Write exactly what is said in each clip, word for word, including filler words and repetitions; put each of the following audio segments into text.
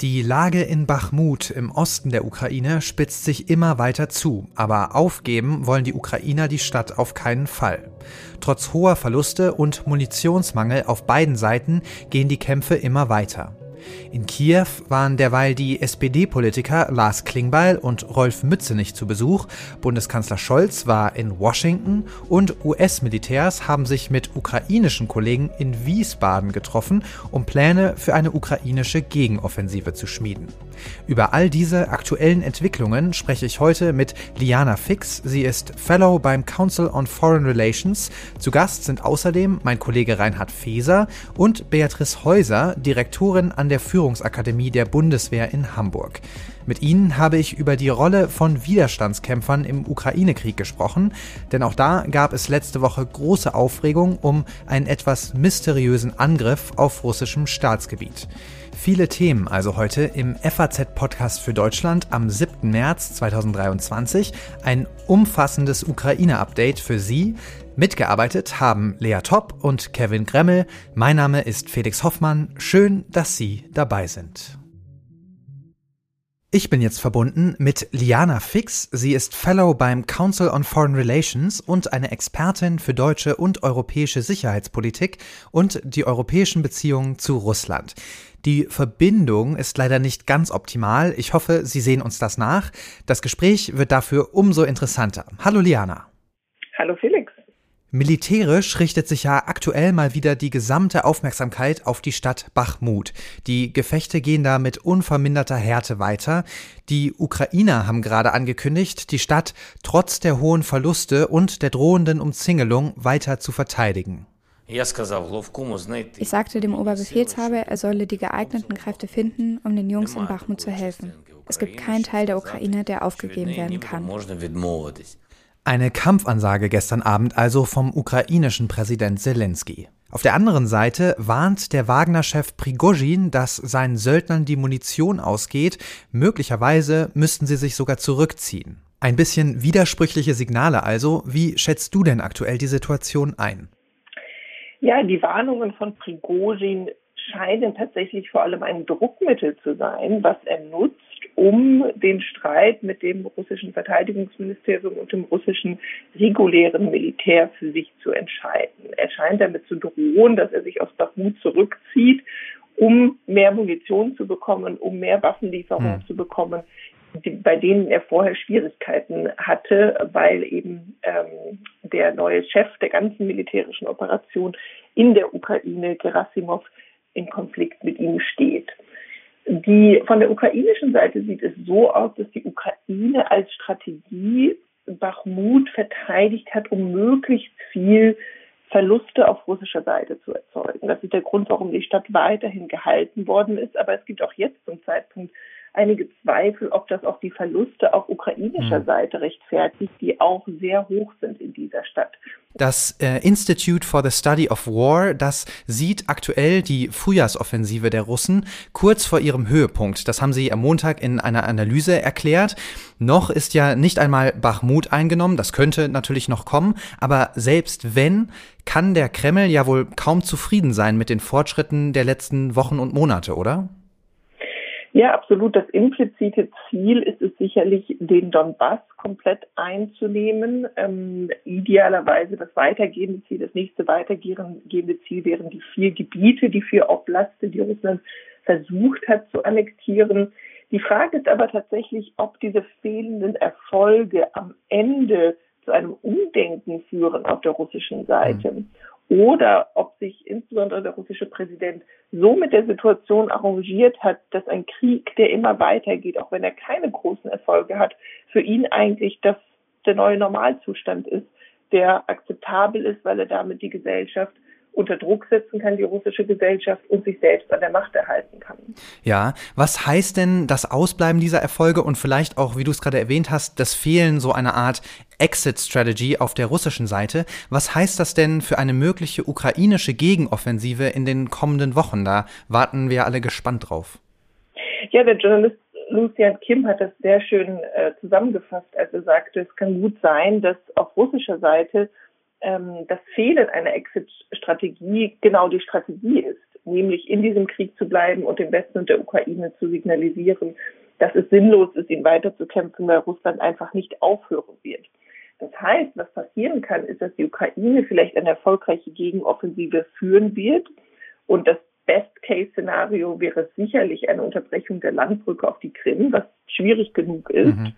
Die Lage in Bachmut im Osten der Ukraine spitzt sich immer weiter zu, aber aufgeben wollen die Ukrainer die Stadt auf keinen Fall. Trotz hoher Verluste und Munitionsmangel auf beiden Seiten gehen die Kämpfe immer weiter. In Kiew waren derweil die S P D-Politiker Lars Klingbeil und Rolf Mützenich zu Besuch, Bundeskanzler Scholz war in Washington und U S-Militärs haben sich mit ukrainischen Kollegen in Wiesbaden getroffen, um Pläne für eine ukrainische Gegenoffensive zu schmieden. Über all diese aktuellen Entwicklungen spreche ich heute mit Liana Fix, sie ist Fellow beim Council on Foreign Relations. Zu Gast sind außerdem mein Kollege Reinhard Faeser und Beatrice Heuser, Direktorin an der der Führungsakademie der Bundeswehr in Hamburg. Mit ihnen habe ich über die Rolle von Widerstandskämpfern im Ukraine-Krieg gesprochen, denn auch da gab es letzte Woche große Aufregung um einen etwas mysteriösen Angriff auf russischem Staatsgebiet. Viele Themen also heute im F A Z-Podcast für Deutschland am siebten März zweitausenddreiundzwanzig, ein umfassendes Ukraine-Update für Sie. Mitgearbeitet haben Lea Topp und Kevin Gremmel. Mein Name ist Felix Hoffmann. Schön, dass Sie dabei sind. Ich bin jetzt verbunden mit Liana Fix. Sie ist Fellow beim Council on Foreign Relations und eine Expertin für deutsche und europäische Sicherheitspolitik und die europäischen Beziehungen zu Russland. Die Verbindung ist leider nicht ganz optimal. Ich hoffe, Sie sehen uns das nach. Das Gespräch wird dafür umso interessanter. Hallo Liana. Hallo Felix. Militärisch richtet sich ja aktuell mal wieder die gesamte Aufmerksamkeit auf die Stadt Bachmut. Die Gefechte gehen da mit unverminderter Härte weiter. Die Ukrainer haben gerade angekündigt, die Stadt trotz der hohen Verluste und der drohenden Umzingelung weiter zu verteidigen. Ich sagte dem Oberbefehlshaber, er solle die geeigneten Kräfte finden, um den Jungs in Bachmut zu helfen. Es gibt keinen Teil der Ukraine, der aufgegeben werden kann. Eine Kampfansage gestern Abend also vom ukrainischen Präsident Zelensky. Auf der anderen Seite warnt der Wagner-Chef Prigozhin, dass seinen Söldnern die Munition ausgeht. Möglicherweise müssten sie sich sogar zurückziehen. Ein bisschen widersprüchliche Signale also. Wie schätzt du denn aktuell die Situation ein? Ja, die Warnungen von Prigozhin scheinen tatsächlich vor allem ein Druckmittel zu sein, was er nutzt, um den Streit mit dem russischen Verteidigungsministerium und dem russischen regulären Militär für sich zu entscheiden. Er scheint damit zu drohen, dass er sich aus Bachmut zurückzieht, um mehr Munition zu bekommen, um mehr Waffenlieferungen hm. zu bekommen, die, bei denen er vorher Schwierigkeiten hatte, weil eben ähm, der neue Chef der ganzen militärischen Operation in der Ukraine, Gerasimov, im Konflikt mit ihm steht. Die, von der ukrainischen Seite sieht es so aus, dass die Ukraine als Strategie Bachmut verteidigt hat, um möglichst viel Verluste auf russischer Seite zu erzeugen. Das ist der Grund, warum die Stadt weiterhin gehalten worden ist. Aber es gibt auch jetzt zum Zeitpunkt einige Zweifel, ob das auch die Verluste auf ukrainischer mhm. Seite rechtfertigt, die auch sehr hoch sind in dieser Stadt. Das äh, Institute for the Study of War, das sieht aktuell die Frühjahrsoffensive der Russen kurz vor ihrem Höhepunkt. Das haben sie am Montag in einer Analyse erklärt. Noch ist ja nicht einmal Bachmut eingenommen, das könnte natürlich noch kommen, aber selbst wenn, kann der Kreml ja wohl kaum zufrieden sein mit den Fortschritten der letzten Wochen und Monate, oder? Ja, absolut. Das implizite Ziel ist es sicherlich, den Donbass komplett einzunehmen. Ähm, idealerweise das weitergehende Ziel, das nächste weitergehende Ziel wären die vier Gebiete, die vier Oblaste, die Russland versucht hat zu annektieren. Die Frage ist aber tatsächlich, ob diese fehlenden Erfolge am Ende zu einem Umdenken führen auf der russischen Seite. Mhm. Oder ob sich insbesondere der russische Präsident so mit der Situation arrangiert hat, dass ein Krieg, der immer weitergeht, auch wenn er keine großen Erfolge hat, für ihn eigentlich das der neue Normalzustand ist, der akzeptabel ist, weil er damit die Gesellschaft unter Druck setzen kann, die russische Gesellschaft, und sich selbst an der Macht erhalten kann. Ja, was heißt denn das Ausbleiben dieser Erfolge und vielleicht auch, wie du es gerade erwähnt hast, das Fehlen so einer Art Exit-Strategy auf der russischen Seite? Was heißt das denn für eine mögliche ukrainische Gegenoffensive in den kommenden Wochen? Da warten wir alle gespannt drauf. Ja, der Journalist Lucian Kim hat das sehr schön äh, zusammengefasst, als er sagte, es kann gut sein, dass auf russischer Seite ähm, das Fehlen einer Exit-Strategie genau die Strategie ist, nämlich in diesem Krieg zu bleiben und dem Westen und der Ukraine zu signalisieren, dass es sinnlos ist, ihn weiterzukämpfen, weil Russland einfach nicht aufhören wird. Das heißt, was passieren kann, ist, dass die Ukraine vielleicht eine erfolgreiche Gegenoffensive führen wird. Und das Best-Case-Szenario wäre sicherlich eine Unterbrechung der Landbrücke auf die Krim, was schwierig genug ist. Mhm.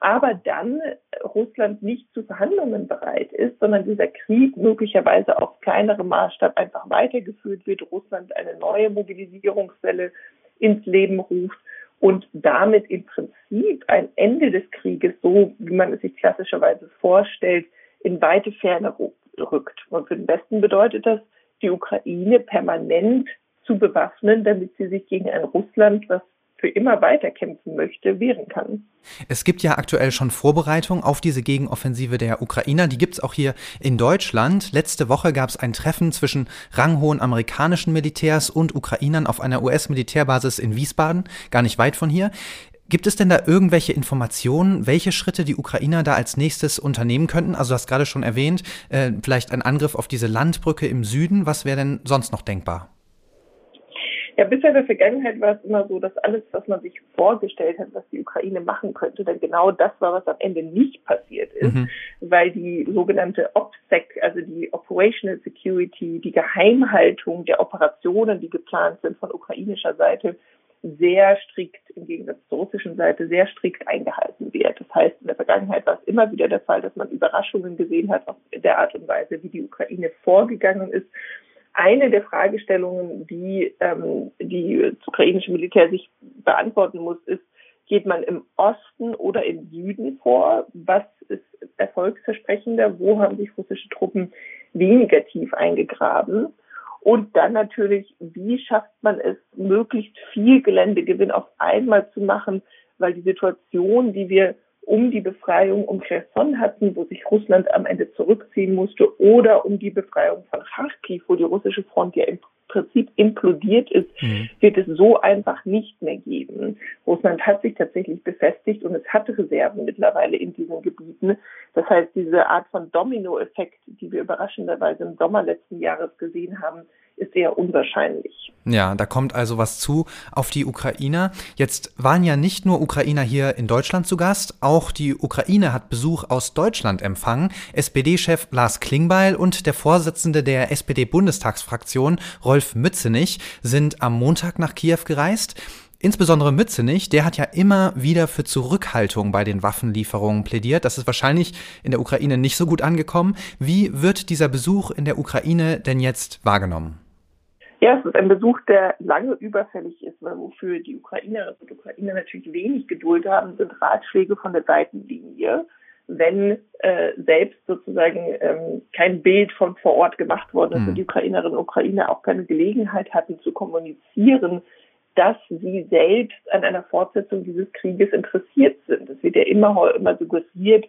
Aber dann Russland nicht zu Verhandlungen bereit ist, sondern dieser Krieg möglicherweise auf kleinerem Maßstab einfach weitergeführt wird, Russland eine neue Mobilisierungswelle ins Leben ruft und damit im Prinzip ein Ende des Krieges, so wie man es sich klassischerweise vorstellt, in weite Ferne rückt. Und für den Westen bedeutet das, die Ukraine permanent zu bewaffnen, damit sie sich gegen ein Russland, was für immer weiter kämpfen möchte, wehren kann. Es gibt ja aktuell schon Vorbereitungen auf diese Gegenoffensive der Ukrainer. Die gibt es auch hier in Deutschland. Letzte Woche gab es ein Treffen zwischen ranghohen amerikanischen Militärs und Ukrainern auf einer U S-Militärbasis in Wiesbaden, gar nicht weit von hier. Gibt es denn da irgendwelche Informationen, welche Schritte die Ukrainer da als nächstes unternehmen könnten? Also du hast gerade schon erwähnt, äh, vielleicht ein Angriff auf diese Landbrücke im Süden. Was wäre denn sonst noch denkbar? Ja, bisher in der Vergangenheit war es immer so, dass alles, was man sich vorgestellt hat, was die Ukraine machen könnte, dann genau das war, was am Ende nicht passiert ist, mhm. weil die sogenannte OPSEC, also die Operational Security, die Geheimhaltung der Operationen, die geplant sind von ukrainischer Seite, sehr strikt, im Gegensatz zur russischen Seite, sehr strikt eingehalten wird. Das heißt, in der Vergangenheit war es immer wieder der Fall, dass man Überraschungen gesehen hat, auf der Art und Weise, wie die Ukraine vorgegangen ist. Eine der Fragestellungen, die ähm, die das ukrainische Militär sich beantworten muss, ist, geht man im Osten oder im Süden vor? Was ist erfolgsversprechender? Wo haben sich russische Truppen weniger tief eingegraben? Und dann natürlich, wie schafft man es, möglichst viel Geländegewinn auf einmal zu machen? Weil die Situation, die wir um die Befreiung um Cherson hatten, wo sich Russland am Ende zurückziehen musste, oder um die Befreiung von Kharkiv, wo die russische Front ja im Prinzip implodiert ist, mhm. wird es so einfach nicht mehr geben. Russland hat sich tatsächlich befestigt und es hat Reserven mittlerweile in diesen Gebieten. Das heißt, diese Art von Dominoeffekt, die wir überraschenderweise im Sommer letzten Jahres gesehen haben, ist eher unwahrscheinlich. Ja, da kommt also was zu auf die Ukrainer. Jetzt waren ja nicht nur Ukrainer hier in Deutschland zu Gast, auch die Ukraine hat Besuch aus Deutschland empfangen. S P D-Chef Lars Klingbeil und der Vorsitzende der S P D-Bundestagsfraktion, Rolf Mützenich, sind am Montag nach Kiew gereist. Insbesondere Mützenich, der hat ja immer wieder für Zurückhaltung bei den Waffenlieferungen plädiert. Das ist wahrscheinlich in der Ukraine nicht so gut angekommen. Wie wird dieser Besuch in der Ukraine denn jetzt wahrgenommen? Ja, es ist ein Besuch, der lange überfällig ist, weil wofür die Ukrainerinnen und Ukrainer natürlich wenig Geduld haben, sind Ratschläge von der Seitenlinie, wenn äh, selbst sozusagen ähm, kein Bild von vor Ort gemacht worden ist mhm. und die Ukrainerinnen und Ukrainer auch keine Gelegenheit hatten zu kommunizieren, dass sie selbst an einer Fortsetzung dieses Krieges interessiert sind. Es wird ja immer, immer suggeriert,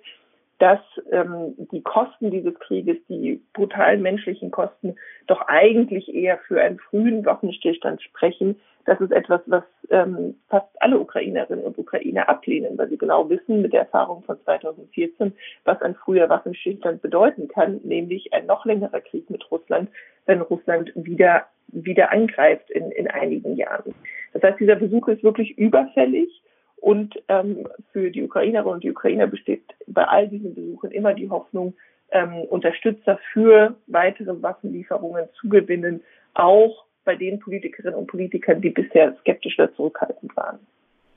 dass ähm, die Kosten dieses Krieges, die brutalen menschlichen Kosten, doch eigentlich eher für einen frühen Waffenstillstand sprechen. Das ist etwas, was ähm, fast alle Ukrainerinnen und Ukrainer ablehnen, weil sie genau wissen, mit der Erfahrung von zweitausendvierzehn, was ein früher Waffenstillstand bedeuten kann, nämlich ein noch längerer Krieg mit Russland, wenn Russland wieder, wieder angreift in, in einigen Jahren. Das heißt, dieser Besuch ist wirklich überfällig. Und ähm, für die Ukrainerinnen und die Ukrainer besteht bei all diesen Besuchen immer die Hoffnung, ähm, Unterstützer für weitere Waffenlieferungen zu gewinnen, auch bei den Politikerinnen und Politikern, die bisher skeptisch oder zurückhaltend waren.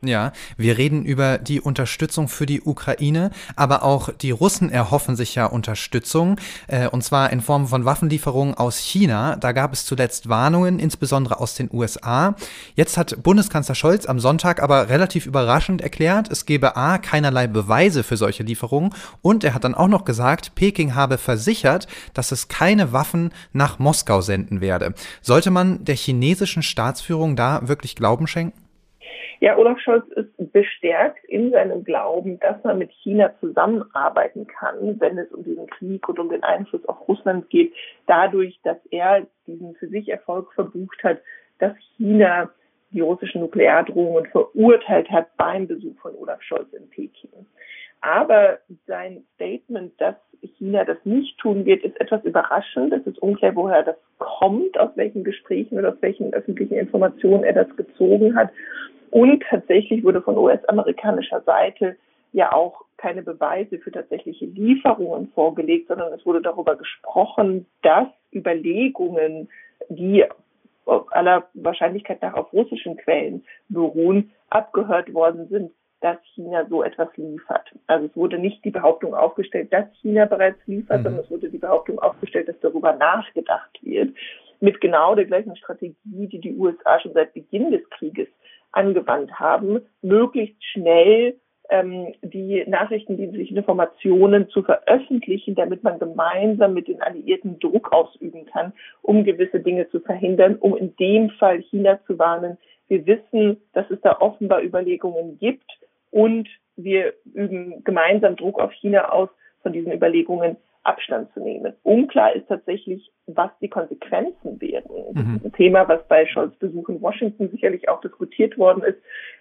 Ja, wir reden über die Unterstützung für die Ukraine, aber auch die Russen erhoffen sich ja Unterstützung, äh, und zwar in Form von Waffenlieferungen aus China. Da gab es zuletzt Warnungen, insbesondere aus den U S A. Jetzt hat Bundeskanzler Scholz am Sonntag aber relativ überraschend erklärt, es gebe a. keinerlei Beweise für solche Lieferungen, und er hat dann auch noch gesagt, Peking habe versichert, dass es keine Waffen nach Moskau senden werde. Sollte man der chinesischen Staatsführung da wirklich Glauben schenken? Ja, Olaf Scholz ist bestärkt in seinem Glauben, dass man mit China zusammenarbeiten kann, wenn es um diesen Krieg und um den Einfluss auf Russland geht, dadurch, dass er diesen für sich Erfolg verbucht hat, dass China die russischen Nukleardrohungen verurteilt hat beim Besuch von Olaf Scholz in Peking. Aber sein Statement, dass China das nicht tun wird, ist etwas überraschend. Es ist unklar, woher das kommt, aus welchen Gesprächen oder aus welchen öffentlichen Informationen er das gezogen hat. Und tatsächlich wurde von U S-amerikanischer Seite ja auch keine Beweise für tatsächliche Lieferungen vorgelegt, sondern es wurde darüber gesprochen, dass Überlegungen, die aller Wahrscheinlichkeit nach auf russischen Quellen beruhen, abgehört worden sind, dass China so etwas liefert. Also es wurde nicht die Behauptung aufgestellt, dass China bereits liefert, mhm. sondern es wurde die Behauptung aufgestellt, dass darüber nachgedacht wird, mit genau der gleichen Strategie, die die U S A schon seit Beginn des Krieges angewandt haben, möglichst schnell ähm, die nachrichtendienstlichen Informationen zu veröffentlichen, damit man gemeinsam mit den Alliierten Druck ausüben kann, um gewisse Dinge zu verhindern, um in dem Fall China zu warnen. Wir wissen, dass es da offenbar Überlegungen gibt, und wir üben gemeinsam Druck auf China aus, von diesen Überlegungen Abstand zu nehmen. Unklar ist tatsächlich, was die Konsequenzen werden. Mhm. Ein Thema, was bei Scholz' Besuch in Washington sicherlich auch diskutiert worden ist,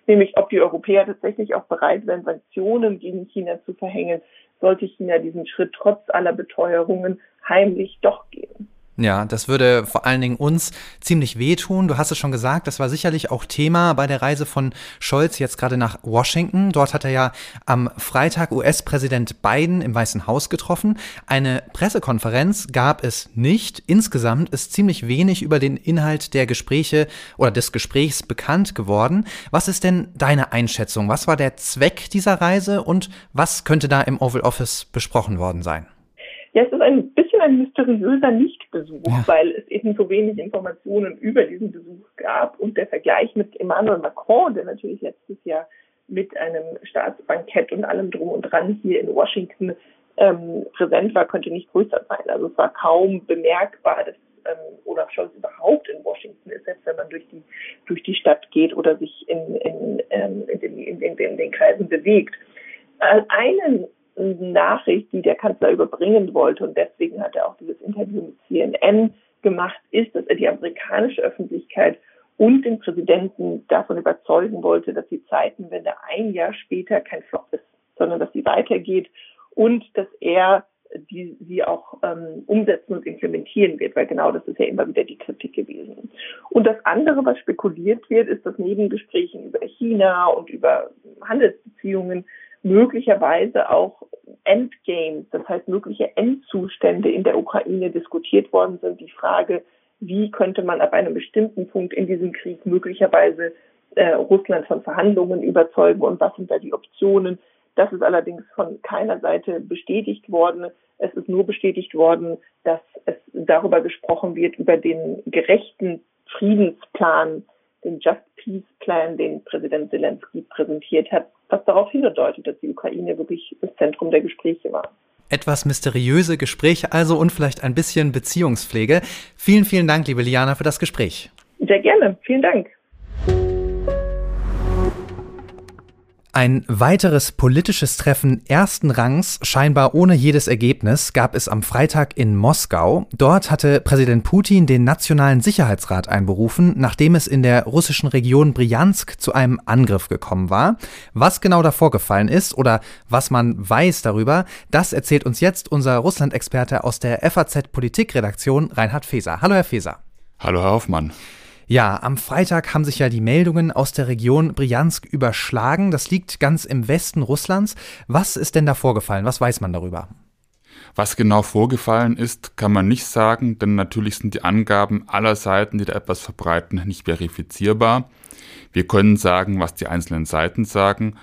nämlich ob die Europäer tatsächlich auch bereit wären, Sanktionen gegen China zu verhängen, sollte China diesen Schritt trotz aller Beteuerungen heimlich doch gehen. Ja, das würde vor allen Dingen uns ziemlich wehtun. Du hast es schon gesagt, das war sicherlich auch Thema bei der Reise von Scholz jetzt gerade nach Washington. Dort hat er ja am Freitag U S-Präsident Biden im Weißen Haus getroffen. Eine Pressekonferenz gab es nicht. Insgesamt ist ziemlich wenig über den Inhalt der Gespräche oder des Gesprächs bekannt geworden. Was ist denn deine Einschätzung? Was war der Zweck dieser Reise und was könnte da im Oval Office besprochen worden sein? Ja, es ist ein bisschen ein mysteriöser Nichtbesuch, ja. weil es eben so wenig Informationen über diesen Besuch gab. Und der Vergleich mit Emmanuel Macron, der natürlich letztes Jahr mit einem Staatsbankett und allem drum und dran hier in Washington ähm, präsent war, könnte nicht größer sein. Also es war kaum bemerkbar, dass ähm, Olaf Scholz überhaupt in Washington ist, selbst wenn man durch die durch die Stadt geht oder sich in, in, ähm, in, den, in, den, in den Kreisen bewegt. Also einen Nachricht, die der Kanzler überbringen wollte, und deswegen hat er auch dieses Interview mit C N N gemacht, ist, dass er die amerikanische Öffentlichkeit und den Präsidenten davon überzeugen wollte, dass die Zeitenwende ein Jahr später kein Flop ist, sondern dass sie weitergeht und dass er die sie auch ähm, umsetzen und implementieren wird, weil genau das ist ja immer wieder die Kritik gewesen. Und das andere, was spekuliert wird, ist, dass neben Gesprächen über China und über Handelsbeziehungen möglicherweise auch Endgames, das heißt mögliche Endzustände in der Ukraine diskutiert worden sind. Die Frage, wie könnte man ab einem bestimmten Punkt in diesem Krieg möglicherweise äh, Russland von Verhandlungen überzeugen und was sind da die Optionen? Das ist allerdings von keiner Seite bestätigt worden. Es ist nur bestätigt worden, dass es darüber gesprochen wird, über den gerechten Friedensplan, den Just Peace Plan, den Präsident Zelensky präsentiert hat, was darauf hindeutet, dass die Ukraine wirklich das Zentrum der Gespräche war. Etwas mysteriöse Gespräche also und vielleicht ein bisschen Beziehungspflege. Vielen, vielen Dank, liebe Liana, für das Gespräch. Sehr gerne, vielen Dank. Ein weiteres politisches Treffen ersten Rangs, scheinbar ohne jedes Ergebnis, gab es am Freitag in Moskau. Dort hatte Präsident Putin den Nationalen Sicherheitsrat einberufen, nachdem es in der russischen Region Bryansk zu einem Angriff gekommen war. Was genau da vorgefallen ist oder was man weiß darüber, das erzählt uns jetzt unser Russland-Experte aus der F A Z-Politikredaktion, Reinhard Faeser. Hallo, Herr Faeser. Hallo, Herr Hoffmann. Ja, am Freitag haben sich ja die Meldungen aus der Region Bryansk überschlagen. Das liegt ganz im Westen Russlands. Was ist denn da vorgefallen? Was weiß man darüber? Was genau vorgefallen ist, kann man nicht sagen, denn natürlich sind die Angaben aller Seiten, die da etwas verbreiten, nicht verifizierbar. Wir können sagen, was die einzelnen Seiten sagen.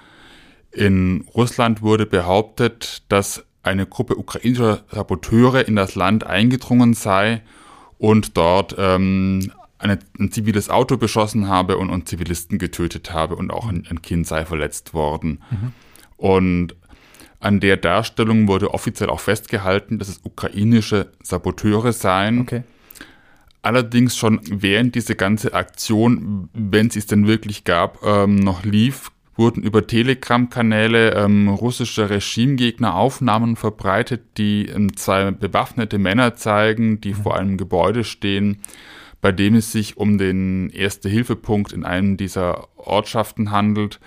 In Russland wurde behauptet, dass eine Gruppe ukrainischer Saboteure in das Land eingedrungen sei und dort ähm, ein ziviles Auto beschossen habe und, und Zivilisten getötet habe und auch ein, ein Kind sei verletzt worden. Mhm. Und an der Darstellung wurde offiziell auch festgehalten, dass es ukrainische Saboteure seien. Okay. Allerdings schon während diese ganze Aktion, wenn sie es denn wirklich gab, ähm, noch lief, wurden über Telegram-Kanäle ähm, russische Regimegegner Aufnahmen verbreitet, die ähm, zwei bewaffnete Männer zeigen, die mhm. vor einem Gebäude stehen, bei dem es sich um den Erste-Hilfe-Punkt in einem dieser Ortschaften handelt.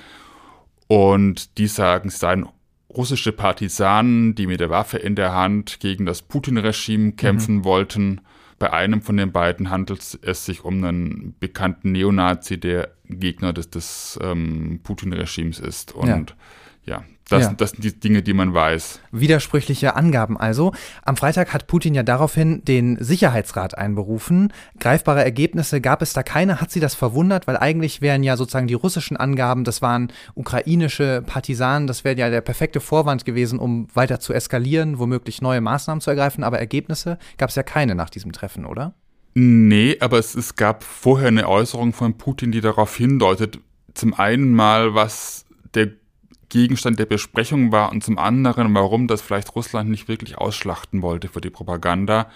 Und die sagen, sie seien russische Partisanen, die mit der Waffe in der Hand gegen das Putin-Regime kämpfen mhm. wollten. Bei einem von den beiden handelt es sich um einen bekannten Neonazi, der Gegner des, des ähm, Putin-Regimes ist. Und ja, ja das, ja. das sind die Dinge, die man weiß. Widersprüchliche Angaben also. Am Freitag hat Putin ja daraufhin den Sicherheitsrat einberufen. Greifbare Ergebnisse gab es da keine. Hat sie das verwundert? Weil eigentlich wären ja sozusagen die russischen Angaben, das waren ukrainische Partisanen, das wäre ja der perfekte Vorwand gewesen, um weiter zu eskalieren, womöglich neue Maßnahmen zu ergreifen. Aber Ergebnisse gab es ja keine nach diesem Treffen, oder? Nee, aber es, es gab vorher eine Äußerung von Putin, die darauf hindeutet, zum einen mal, was der Gegenstand der Besprechung war und zum anderen, warum das vielleicht Russland nicht wirklich ausschlachten wollte für die Propaganda.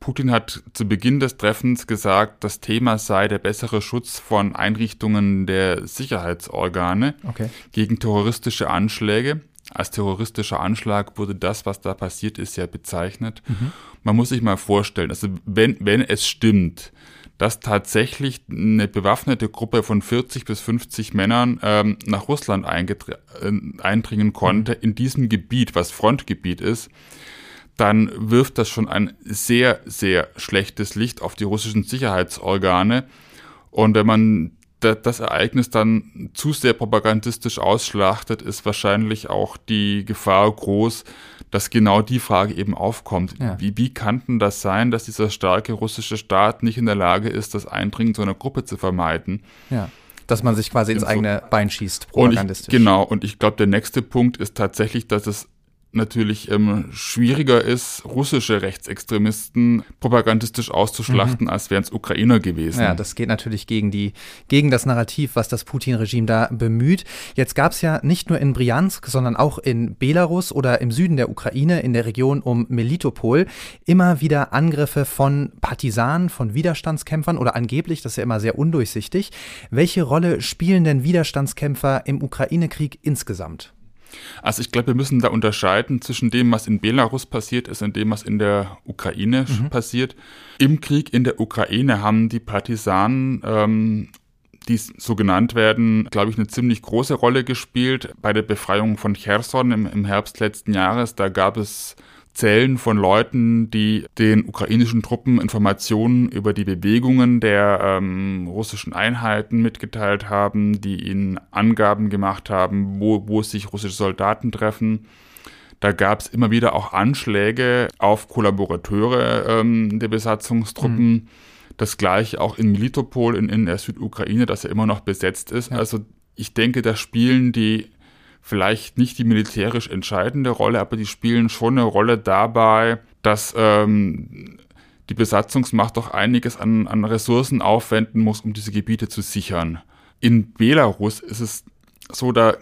Putin hat zu Beginn des Treffens gesagt, das Thema sei der bessere Schutz von Einrichtungen der Sicherheitsorgane okay. gegen terroristische Anschläge. Als terroristischer Anschlag wurde das, was da passiert ist, ja bezeichnet. Mhm. Man muss sich mal vorstellen, also wenn, wenn es stimmt, dass tatsächlich eine bewaffnete Gruppe von vierzig bis fünfzig Männern ähm, nach Russland eingetre- äh, eindringen konnte, mhm. in diesem Gebiet, was Frontgebiet ist, dann wirft das schon ein sehr, sehr schlechtes Licht auf die russischen Sicherheitsorgane. Und wenn man das Ereignis dann zu sehr propagandistisch ausschlachtet, ist wahrscheinlich auch die Gefahr groß, dass genau die Frage eben aufkommt. Ja. Wie, wie kann denn das sein, dass dieser starke russische Staat nicht in der Lage ist, das Eindringen so einer Gruppe zu vermeiden? Ja, dass man sich quasi ins eigene Bein schießt, propagandistisch. Und ich, genau, und ich glaube, der nächste Punkt ist tatsächlich, dass es natürlich ähm, schwieriger ist, russische Rechtsextremisten propagandistisch auszuschlachten, mhm. als wären es Ukrainer gewesen. Ja, das geht natürlich gegen die gegen das Narrativ, was das Putin-Regime da bemüht. Jetzt gab es ja nicht nur in Bryansk, sondern auch in Belarus oder im Süden der Ukraine, in der Region um Melitopol, immer wieder Angriffe von Partisanen, von Widerstandskämpfern oder angeblich, das ist ja immer sehr undurchsichtig. Welche Rolle spielen denn Widerstandskämpfer im Ukraine-Krieg insgesamt? Also ich glaube, wir müssen da unterscheiden zwischen dem, was in Belarus passiert ist und dem, was in der Ukraine mhm. passiert. Im Krieg in der Ukraine haben die Partisanen, ähm, die so genannt werden, glaube ich, eine ziemlich große Rolle gespielt. Bei der Befreiung von Cherson im, im Herbst letzten Jahres, da gab es Zellen von Leuten, die den ukrainischen Truppen Informationen über die Bewegungen der ähm, russischen Einheiten mitgeteilt haben, die ihnen Angaben gemacht haben, wo, wo sich russische Soldaten treffen. Da gab es immer wieder auch Anschläge auf Kollaborateure ähm, der Besatzungstruppen. Mhm. Das gleiche auch in Melitopol, in, in der Südukraine, das ja immer noch besetzt ist. Ja. Also ich denke, da spielen die vielleicht nicht die militärisch entscheidende Rolle, aber die spielen schon eine Rolle dabei, dass ähm, die Besatzungsmacht doch einiges an, an Ressourcen aufwenden muss, um diese Gebiete zu sichern. In Belarus ist es so, da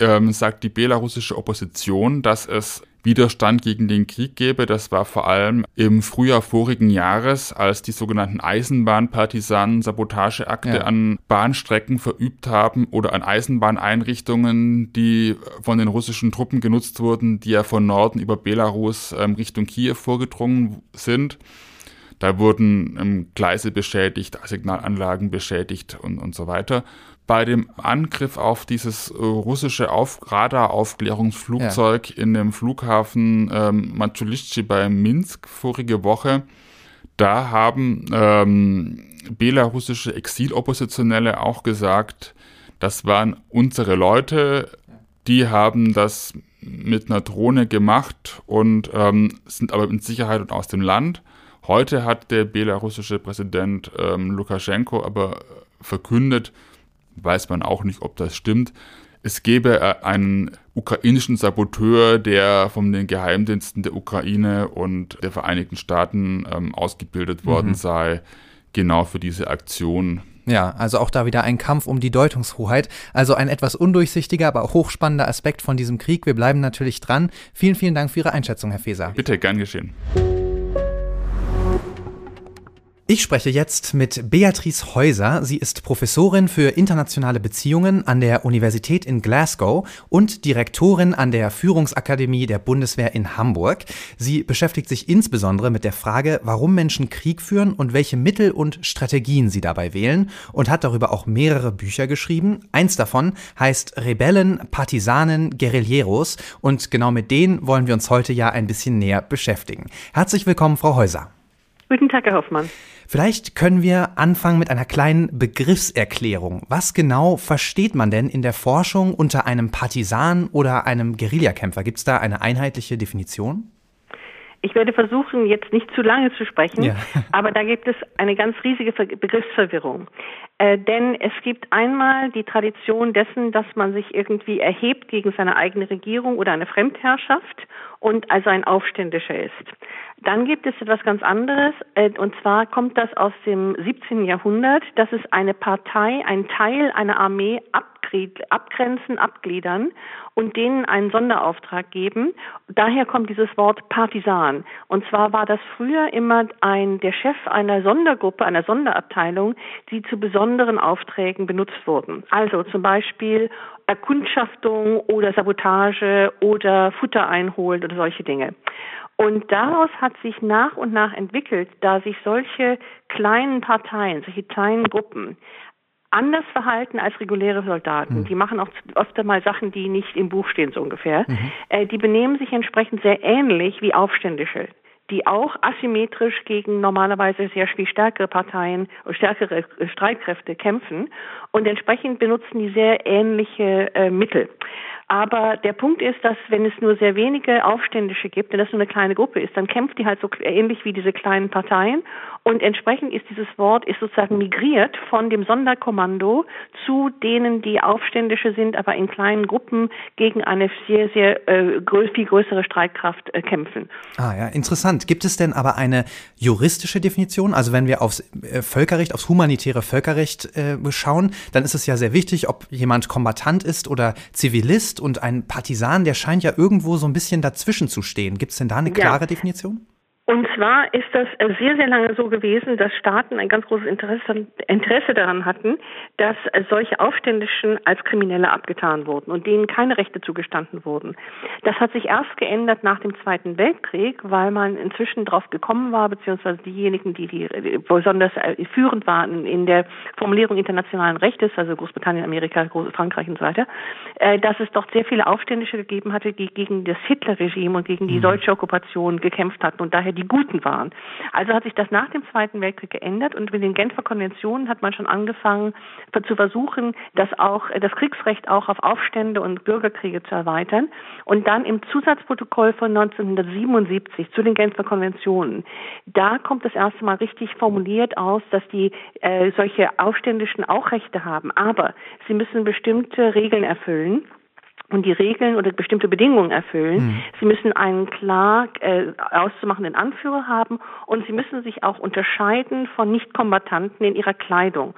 ähm, sagt die belarussische Opposition, dass es Widerstand gegen den Krieg gäbe. Das war vor allem im Frühjahr vorigen Jahres, als die sogenannten Eisenbahnpartisanen Sabotageakte ja. an Bahnstrecken verübt haben oder an Eisenbahneinrichtungen, die von den russischen Truppen genutzt wurden, die ja von Norden über Belarus ähm, Richtung Kiew vorgedrungen sind. Da wurden ähm, Gleise beschädigt, Signalanlagen beschädigt und, und so weiter. Bei dem Angriff auf dieses russische auf- Radaraufklärungsflugzeug ja. in dem Flughafen ähm, Matschulischi bei Minsk vorige Woche, da haben ähm, belarussische Exiloppositionelle auch gesagt, das waren unsere Leute, die haben das mit einer Drohne gemacht und ähm, sind aber in Sicherheit und aus dem Land. Heute hat der belarussische Präsident ähm, Lukaschenko aber verkündet, weiß man auch nicht, ob das stimmt, es gäbe einen ukrainischen Saboteur, der von den Geheimdiensten der Ukraine und der Vereinigten Staaten ähm, ausgebildet worden mhm. sei, genau für diese Aktion. Ja, also auch da wieder ein Kampf um die Deutungshoheit. Also ein etwas undurchsichtiger, aber hochspannender Aspekt von diesem Krieg. Wir bleiben natürlich dran. Vielen, vielen Dank für Ihre Einschätzung, Herr Faeser. Bitte, gern geschehen. Ich spreche jetzt mit Beatrice Heuser. Sie ist Professorin für internationale Beziehungen an der Universität in Glasgow und Direktorin an der Führungsakademie der Bundeswehr in Hamburg. Sie beschäftigt sich insbesondere mit der Frage, warum Menschen Krieg führen und welche Mittel und Strategien sie dabei wählen, und hat darüber auch mehrere Bücher geschrieben. Eins davon heißt Rebellen, Partisanen, Guerilleros, und genau mit denen wollen wir uns heute ja ein bisschen näher beschäftigen. Herzlich willkommen, Frau Heuser. Guten Tag, Herr Hoffmann. Vielleicht können wir anfangen mit einer kleinen Begriffserklärung. Was genau versteht man denn in der Forschung unter einem Partisan oder einem Guerillakämpfer? Gibt es da eine einheitliche Definition? Ich werde versuchen, jetzt nicht zu lange zu sprechen, ja. aber da gibt es eine ganz riesige Begriffsverwirrung. Äh, denn es gibt einmal die Tradition dessen, dass man sich irgendwie erhebt gegen seine eigene Regierung oder eine Fremdherrschaft und also ein Aufständischer ist. Dann gibt es etwas ganz anderes, und zwar kommt das aus dem siebzehnten Jahrhundert, dass es eine Partei, ein Teil einer Armee abgrenzen, abgliedern und denen einen Sonderauftrag geben. Daher kommt dieses Wort Partisan. Und zwar war das früher immer ein, der Chef einer Sondergruppe, einer Sonderabteilung, die zu besonderen Aufträgen benutzt wurden. Also zum Beispiel Erkundschaftung oder Sabotage oder Futter einholen oder solche Dinge. Und daraus hat sich nach und nach entwickelt, da sich solche kleinen Parteien, solche kleinen Gruppen anders verhalten als reguläre Soldaten. Mhm. Die machen auch oft einmal Sachen, die nicht im Buch stehen, so ungefähr. Mhm. Äh, die benehmen sich entsprechend sehr ähnlich wie Aufständische, die auch asymmetrisch gegen normalerweise sehr viel stärkere Parteien, stärkere Streitkräfte kämpfen, und entsprechend benutzen die sehr ähnliche äh, Mittel. Aber der Punkt ist, dass wenn es nur sehr wenige Aufständische gibt, wenn das nur eine kleine Gruppe ist, dann kämpft die halt so ähnlich wie diese kleinen Parteien, und entsprechend ist dieses Wort ist sozusagen migriert von dem Sonderkommando zu denen, die Aufständische sind, aber in kleinen Gruppen gegen eine sehr, sehr äh, viel größere Streitkraft äh, kämpfen. Ah ja, interessant. Gibt es denn aber eine juristische Definition? Also wenn wir aufs äh, Völkerrecht, aufs humanitäre Völkerrecht äh, schauen, dann ist es ja sehr wichtig, ob jemand Kombattant ist oder Zivilist. Und ein Partisan, der scheint ja irgendwo so ein bisschen dazwischen zu stehen. Gibt es denn da eine klare ja. Definition? Und zwar ist das sehr, sehr lange so gewesen, dass Staaten ein ganz großes Interesse, Interesse daran hatten, dass solche Aufständischen als Kriminelle abgetan wurden und denen keine Rechte zugestanden wurden. Das hat sich erst geändert nach dem Zweiten Weltkrieg, weil man inzwischen drauf gekommen war, beziehungsweise diejenigen, die, die besonders führend waren in der Formulierung internationalen Rechtes, also Großbritannien, Amerika, Frankreich und so weiter, dass es doch sehr viele Aufständische gegeben hatte, die gegen das Hitlerregime und gegen die deutsche Okkupation gekämpft hatten und daher die Guten waren. Also hat sich das nach dem Zweiten Weltkrieg geändert, und mit den Genfer Konventionen hat man schon angefangen zu versuchen, das auch das Kriegsrecht auch auf Aufstände und Bürgerkriege zu erweitern. Und dann im Zusatzprotokoll von neunzehnhundertsiebenundsiebzig zu den Genfer Konventionen, da kommt das erste Mal richtig formuliert aus, dass die äh, solche Aufständischen auch Rechte haben, aber sie müssen bestimmte Regeln erfüllen. Und die Regeln oder bestimmte Bedingungen erfüllen. Mhm. Sie müssen einen klar äh, auszumachenden Anführer haben, und sie müssen sich auch unterscheiden von Nichtkombattanten in ihrer Kleidung.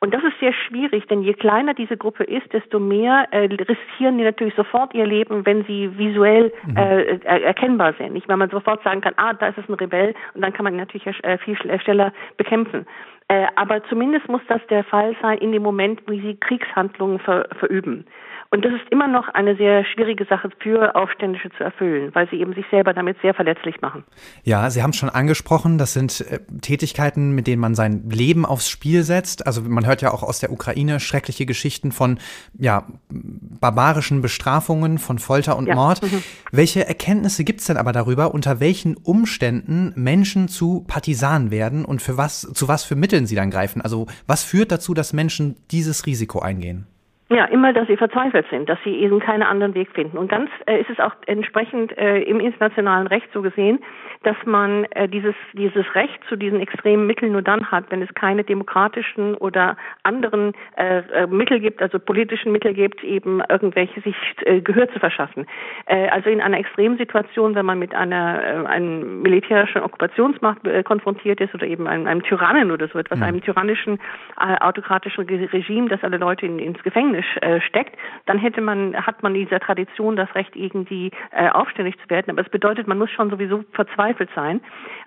Und das ist sehr schwierig, denn je kleiner diese Gruppe ist, desto mehr äh, riskieren die natürlich sofort ihr Leben, wenn sie visuell äh, erkennbar sind. Nicht, weil man sofort sagen kann, ah, da ist es ein Rebell, und dann kann man ihn natürlich äh, viel schneller bekämpfen. Äh, aber zumindest muss das der Fall sein in dem Moment, wo sie Kriegshandlungen ver- verüben. Und das ist immer noch eine sehr schwierige Sache für Aufständische zu erfüllen, weil sie eben sich selber damit sehr verletzlich machen. Ja, Sie haben es schon angesprochen, das sind äh, Tätigkeiten, mit denen man sein Leben aufs Spiel setzt. Also man hört ja auch aus der Ukraine schreckliche Geschichten von ja, barbarischen Bestrafungen, von Folter und ja. Mord. Mhm. Welche Erkenntnisse gibt es denn aber darüber, unter welchen Umständen Menschen zu Partisanen werden und für was, zu was für Mitteln sie dann greifen? Also was führt dazu, dass Menschen dieses Risiko eingehen? Ja, immer, dass sie verzweifelt sind, dass sie eben keinen anderen Weg finden. Und ganz äh, ist es auch entsprechend äh, im internationalen Recht so gesehen, dass man äh, dieses dieses Recht zu diesen extremen Mitteln nur dann hat, wenn es keine demokratischen oder anderen äh, äh, Mittel gibt, also politischen Mittel gibt, eben irgendwelche sich äh, Gehör zu verschaffen. Äh, also in einer extremen Situation, wenn man mit einer äh, einem militärischen Okkupationsmacht äh, konfrontiert ist oder eben einem, einem Tyrannen oder so etwas, mhm. einem tyrannischen, äh, autokratischen Regime, das alle Leute in, ins Gefängnis ironisch äh, steckt, dann hätte man, hat man in dieser Tradition das Recht, irgendwie äh, aufständig zu werden. Aber es bedeutet, man muss schon sowieso verzweifelt sein.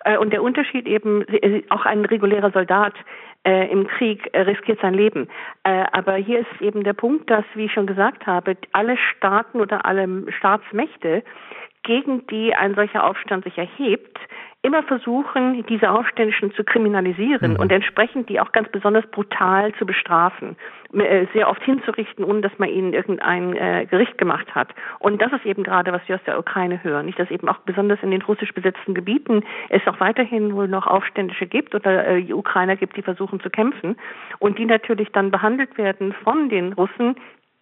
Äh, und der Unterschied eben, äh, auch ein regulärer Soldat Äh, im Krieg äh, riskiert sein Leben. Äh, aber hier ist eben der Punkt, dass, wie ich schon gesagt habe, alle Staaten oder alle Staatsmächte, gegen die ein solcher Aufstand sich erhebt, immer versuchen, diese Aufständischen zu kriminalisieren, mhm, und entsprechend die auch ganz besonders brutal zu bestrafen, sehr oft hinzurichten, ohne dass man ihnen irgendein äh, Gericht gemacht hat. Und das ist eben gerade, was wir aus der Ukraine hören, nicht, dass eben auch besonders in den russisch besetzten Gebieten es auch weiterhin wohl noch Aufständische gibt oder äh, Ukrainer gibt, die versuchen zu kämpfen und die natürlich dann behandelt werden von den Russen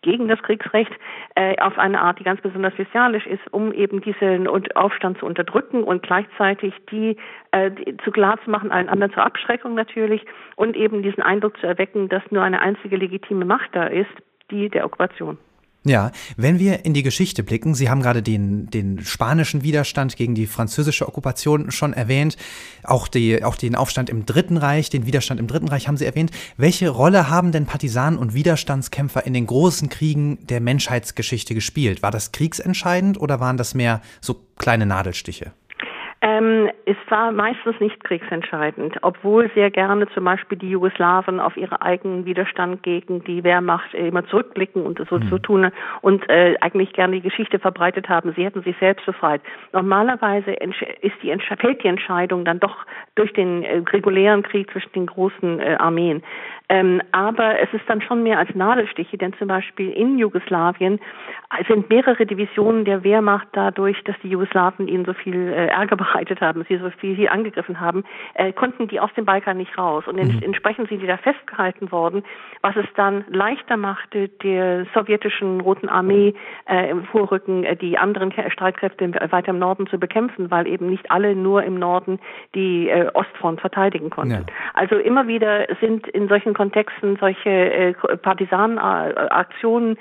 gegen das Kriegsrecht äh, auf eine Art, die ganz besonders bestialisch ist, um eben diesen Aufstand zu unterdrücken und gleichzeitig die, äh, die zu klar zu machen, allen anderen zur Abschreckung natürlich und eben diesen Eindruck zu erwecken, dass nur eine einzige legitime Macht da ist, die der Okkupation. Ja, wenn wir in die Geschichte blicken, Sie haben gerade den, den spanischen Widerstand gegen die französische Okkupation schon erwähnt, auch, die, auch den Aufstand im Dritten Reich, den Widerstand im Dritten Reich haben Sie erwähnt. Welche Rolle haben denn Partisanen und Widerstandskämpfer in den großen Kriegen der Menschheitsgeschichte gespielt? War das kriegsentscheidend oder waren das mehr so kleine Nadelstiche? Ähm, es war meistens nicht kriegsentscheidend, obwohl sehr gerne zum Beispiel die Jugoslawen auf ihren eigenen Widerstand gegen die Wehrmacht immer zurückblicken und so, mhm, so tun und äh, eigentlich gerne die Geschichte verbreitet haben. Sie hätten sich selbst befreit. Normalerweise ist die, fällt die Entscheidung dann doch durch den äh, regulären Krieg zwischen den großen äh, Armeen. Ähm, aber es ist dann schon mehr als Nadelstiche, denn zum Beispiel in Jugoslawien sind mehrere Divisionen der Wehrmacht dadurch, dass die Jugoslawen ihnen so viel äh, Ärger bereitet haben, dass sie so viel hier angegriffen haben, äh, konnten die aus dem Balkan nicht raus. Und ents- entsprechend sind die da festgehalten worden, was es dann leichter machte, der sowjetischen Roten Armee äh, im Vorrücken äh, die anderen K- Streitkräfte weiter im Norden zu bekämpfen, weil eben nicht alle nur im Norden die äh, Ostfront verteidigen konnten. Ja. Also immer wieder sind in solchen Kontexten solche äh, Partisanenaktionen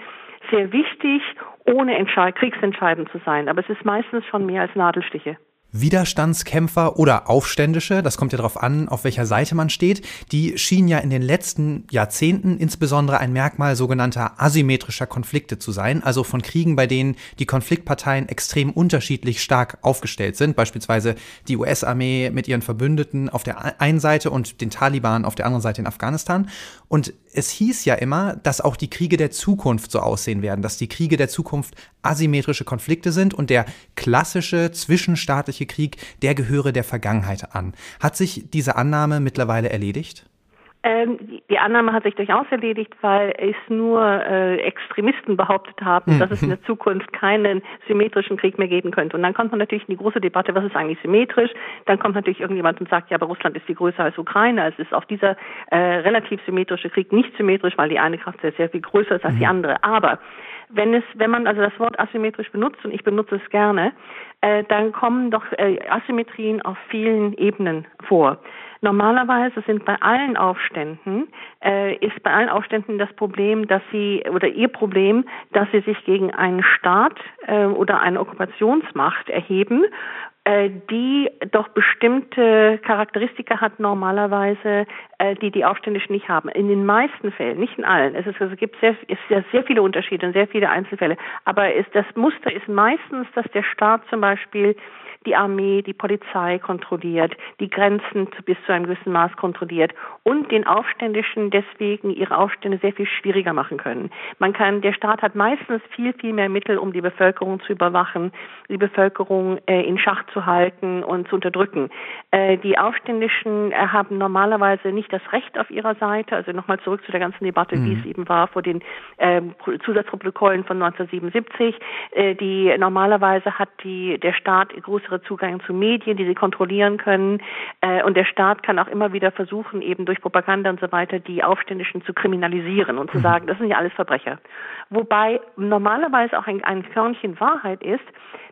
sehr wichtig, ohne entsche- kriegsentscheidend zu sein. Aber es ist meistens schon mehr als Nadelstiche. Widerstandskämpfer oder Aufständische, das kommt ja darauf an, auf welcher Seite man steht, die schienen ja in den letzten Jahrzehnten insbesondere ein Merkmal sogenannter asymmetrischer Konflikte zu sein, also von Kriegen, bei denen die Konfliktparteien extrem unterschiedlich stark aufgestellt sind, beispielsweise die U S-Armee mit ihren Verbündeten auf der einen Seite und den Taliban auf der anderen Seite in Afghanistan. Und es hieß ja immer, dass auch die Kriege der Zukunft so aussehen werden, dass die Kriege der Zukunft asymmetrische Konflikte sind und der klassische zwischenstaatliche Krieg, der gehöre der Vergangenheit an. Hat sich diese Annahme mittlerweile erledigt? Die Annahme hat sich durchaus erledigt, weil es nur äh, Extremisten behauptet haben, dass es in der Zukunft keinen symmetrischen Krieg mehr geben könnte. Und dann kommt man natürlich in die große Debatte, was ist eigentlich symmetrisch? Dann kommt natürlich irgendjemand und sagt, ja, aber Russland ist viel größer als Ukraine. Also ist auch dieser äh, relativ symmetrische Krieg nicht symmetrisch, weil die eine Kraft sehr, sehr viel größer ist als die andere. Aber wenn es, wenn man also das Wort asymmetrisch benutzt, und ich benutze es gerne, äh, dann kommen doch äh, Asymmetrien auf vielen Ebenen vor. Normalerweise sind bei allen Aufständen, äh, ist bei allen Aufständen das Problem, dass sie, oder ihr Problem, dass sie sich gegen einen Staat äh, oder eine Okkupationsmacht erheben, äh, die doch bestimmte Charakteristika hat normalerweise, äh, die die Aufständischen nicht haben. In den meisten Fällen, nicht in allen. Es, ist, es gibt sehr, es sehr, sehr viele Unterschiede und sehr viele Einzelfälle. Aber ist, das Muster ist meistens, dass der Staat zum Beispiel die Armee, die Polizei kontrolliert, die Grenzen bis zu einem gewissen Maß kontrolliert und den Aufständischen deswegen ihre Aufstände sehr viel schwieriger machen können. Man kann, der Staat hat meistens viel, viel mehr Mittel, um die Bevölkerung zu überwachen, die Bevölkerung äh, in Schach zu halten und zu unterdrücken. Äh, die Aufständischen äh, haben normalerweise nicht das Recht auf ihrer Seite, also nochmal zurück zu der ganzen Debatte, mhm, wie es eben war vor den äh, Zusatzprotokollen von neunzehnhundertsiebenundsiebzig. Äh, die, normalerweise hat die, der Staat größere Zugang zu Medien, die sie kontrollieren können. Äh, und der Staat kann auch immer wieder versuchen, eben durch Propaganda und so weiter, die Aufständischen zu kriminalisieren und zu sagen, das sind ja alles Verbrecher. Wobei normalerweise auch ein, ein Körnchen Wahrheit ist,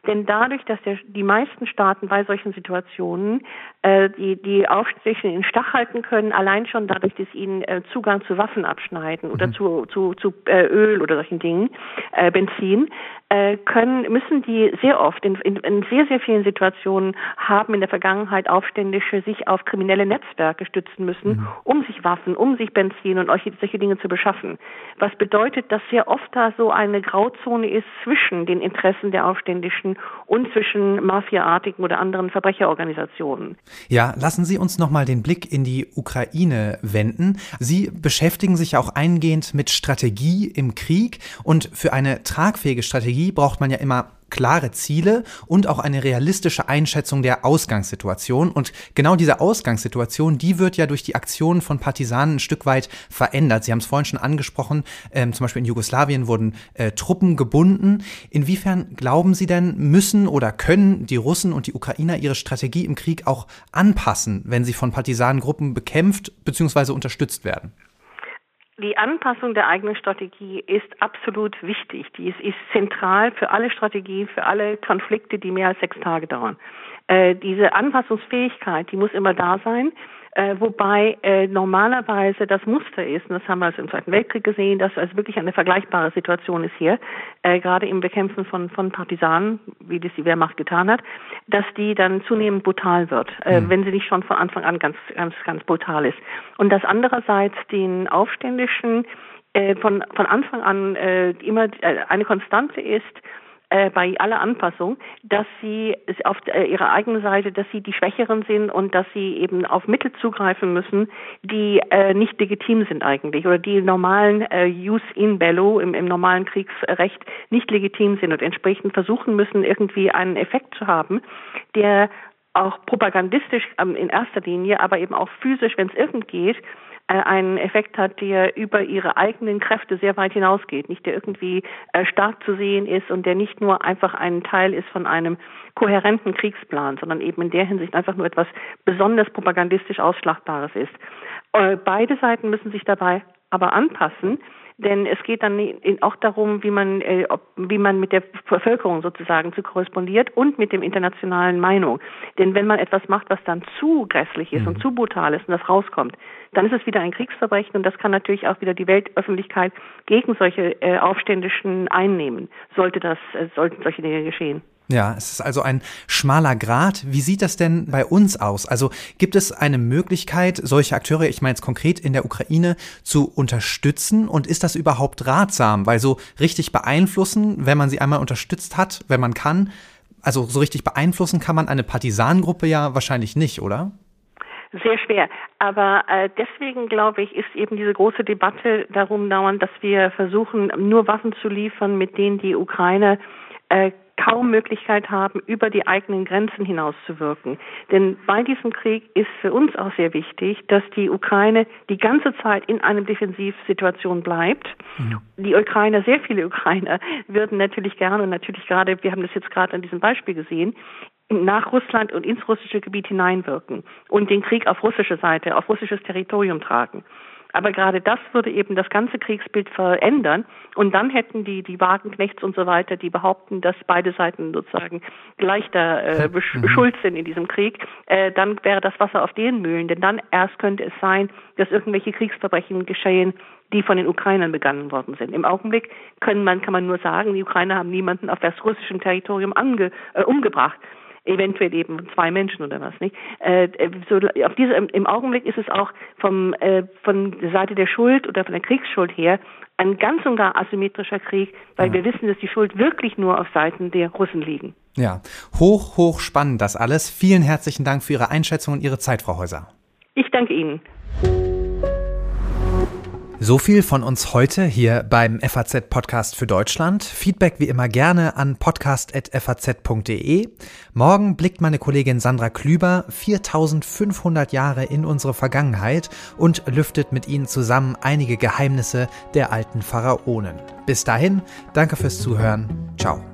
denn dadurch, dass der, die meisten Staaten bei solchen Situationen äh, die, die Aufständischen in Schach halten können, allein schon dadurch, dass ihnen äh, Zugang zu Waffen abschneiden oder mhm. zu, zu, zu äh, Öl oder solchen Dingen, äh, Benzin, können, müssen die sehr oft in, in, in sehr, sehr vielen Situationen haben in der Vergangenheit Aufständische sich auf kriminelle Netzwerke stützen müssen, mhm. um sich Waffen, um sich Benzin und solche Dinge zu beschaffen. Was bedeutet, dass sehr oft da so eine Grauzone ist zwischen den Interessen der Aufständischen und zwischen mafiaartigen oder anderen Verbrecherorganisationen. Ja, lassen Sie uns nochmal den Blick in die Ukraine wenden. Sie beschäftigen sich auch eingehend mit Strategie im Krieg und für eine tragfähige Strategie braucht man ja immer klare Ziele und auch eine realistische Einschätzung der Ausgangssituation. Und genau diese Ausgangssituation, die wird ja durch die Aktionen von Partisanen ein Stück weit verändert. Sie haben es vorhin schon angesprochen, ähm, zum Beispiel in Jugoslawien wurden äh, Truppen gebunden. Inwiefern glauben Sie denn, müssen oder können die Russen und die Ukrainer ihre Strategie im Krieg auch anpassen, wenn sie von Partisanengruppen bekämpft bzw. unterstützt werden? Die Anpassung der eigenen Strategie ist absolut wichtig. Die ist, ist zentral für alle Strategien, für alle Konflikte, die mehr als sechs Tage dauern. Äh, diese Anpassungsfähigkeit, die muss immer da sein. Äh, wobei äh, normalerweise das Muster ist, und das haben wir also im Zweiten Weltkrieg gesehen, dass also wirklich eine vergleichbare Situation ist hier, äh, gerade im Bekämpfen von, von Partisanen, wie das die Wehrmacht getan hat, dass die dann zunehmend brutal wird, äh, mhm. wenn sie nicht schon von Anfang an ganz, ganz, ganz brutal ist. Und dass andererseits den Aufständischen äh, von, von Anfang an äh, immer eine Konstante ist, bei aller Anpassung, dass sie auf ihrer eigenen Seite, dass sie die Schwächeren sind und dass sie eben auf Mittel zugreifen müssen, die äh, nicht legitim sind eigentlich oder die normalen äh, Jus in bello im, im normalen Kriegsrecht nicht legitim sind und entsprechend versuchen müssen, irgendwie einen Effekt zu haben, der auch propagandistisch ähm, in erster Linie, aber eben auch physisch, wenn es irgend geht, einen Effekt hat, der über ihre eigenen Kräfte sehr weit hinausgeht, nicht der irgendwie äh, stark zu sehen ist und der nicht nur einfach ein Teil ist von einem kohärenten Kriegsplan, sondern eben in der Hinsicht einfach nur etwas besonders propagandistisch Ausschlachtbares ist. Äh, beide Seiten müssen sich dabei aber anpassen, denn es geht dann auch darum, wie man, äh, ob, wie man mit der Bevölkerung sozusagen zu korrespondiert und mit dem internationalen Meinung. Denn wenn man etwas macht, was dann zu grässlich ist mhm. und zu brutal ist und das rauskommt, dann ist es wieder ein Kriegsverbrechen und das kann natürlich auch wieder die Weltöffentlichkeit gegen solche äh, Aufständischen einnehmen, sollte das, äh, sollten solche Dinge geschehen. Ja, es ist also ein schmaler Grat. Wie sieht das denn bei uns aus? Also gibt es eine Möglichkeit, solche Akteure, ich meine jetzt konkret in der Ukraine, zu unterstützen? Und ist das überhaupt ratsam? Weil so richtig beeinflussen, wenn man sie einmal unterstützt hat, wenn man kann, also so richtig beeinflussen kann man eine Partisanengruppe ja wahrscheinlich nicht, oder? Sehr schwer. Aber äh, deswegen, glaube ich, ist eben diese große Debatte darum dauernd, dass wir versuchen, nur Waffen zu liefern, mit denen die Ukraine äh, kaum Möglichkeit haben, über die eigenen Grenzen hinaus zu wirken. Denn bei diesem Krieg ist für uns auch sehr wichtig, dass die Ukraine die ganze Zeit in einer Defensivsituation bleibt. Ja. Die Ukrainer, sehr viele Ukrainer, würden natürlich gerne und natürlich gerade, wir haben das jetzt gerade an diesem Beispiel gesehen, nach Russland und ins russische Gebiet hineinwirken und den Krieg auf russische Seite, auf russisches Territorium tragen. Aber gerade das würde eben das ganze Kriegsbild verändern. Und dann hätten die, die Wagenknechts und so weiter, die behaupten, dass beide Seiten sozusagen gleich da äh, besch- schuld sind in diesem Krieg, äh, dann wäre das Wasser auf den Mühlen. Denn dann erst könnte es sein, dass irgendwelche Kriegsverbrechen geschehen, die von den Ukrainern begangen worden sind. Im Augenblick können man, kann man nur sagen, die Ukrainer haben niemanden auf das russische Territorium ange, äh, umgebracht. Eventuell eben zwei Menschen oder was, nicht? Äh, so, auf diese, im Augenblick ist es auch vom, äh, von der Seite der Schuld oder von der Kriegsschuld her ein ganz und gar asymmetrischer Krieg, weil ja. wir wissen, dass die Schuld wirklich nur auf Seiten der Russen liegen. Ja, hoch, hoch spannend das alles. Vielen herzlichen Dank für Ihre Einschätzung und Ihre Zeit, Frau Heuser. Ich danke Ihnen. So viel von uns heute hier beim F A Z-Podcast für Deutschland. Feedback wie immer gerne an podcast punkt f a z punkt d e. Morgen blickt meine Kollegin Sandra Klüber viertausendfünfhundert Jahre in unsere Vergangenheit und lüftet mit Ihnen zusammen einige Geheimnisse der alten Pharaonen. Bis dahin, danke fürs Zuhören. Ciao.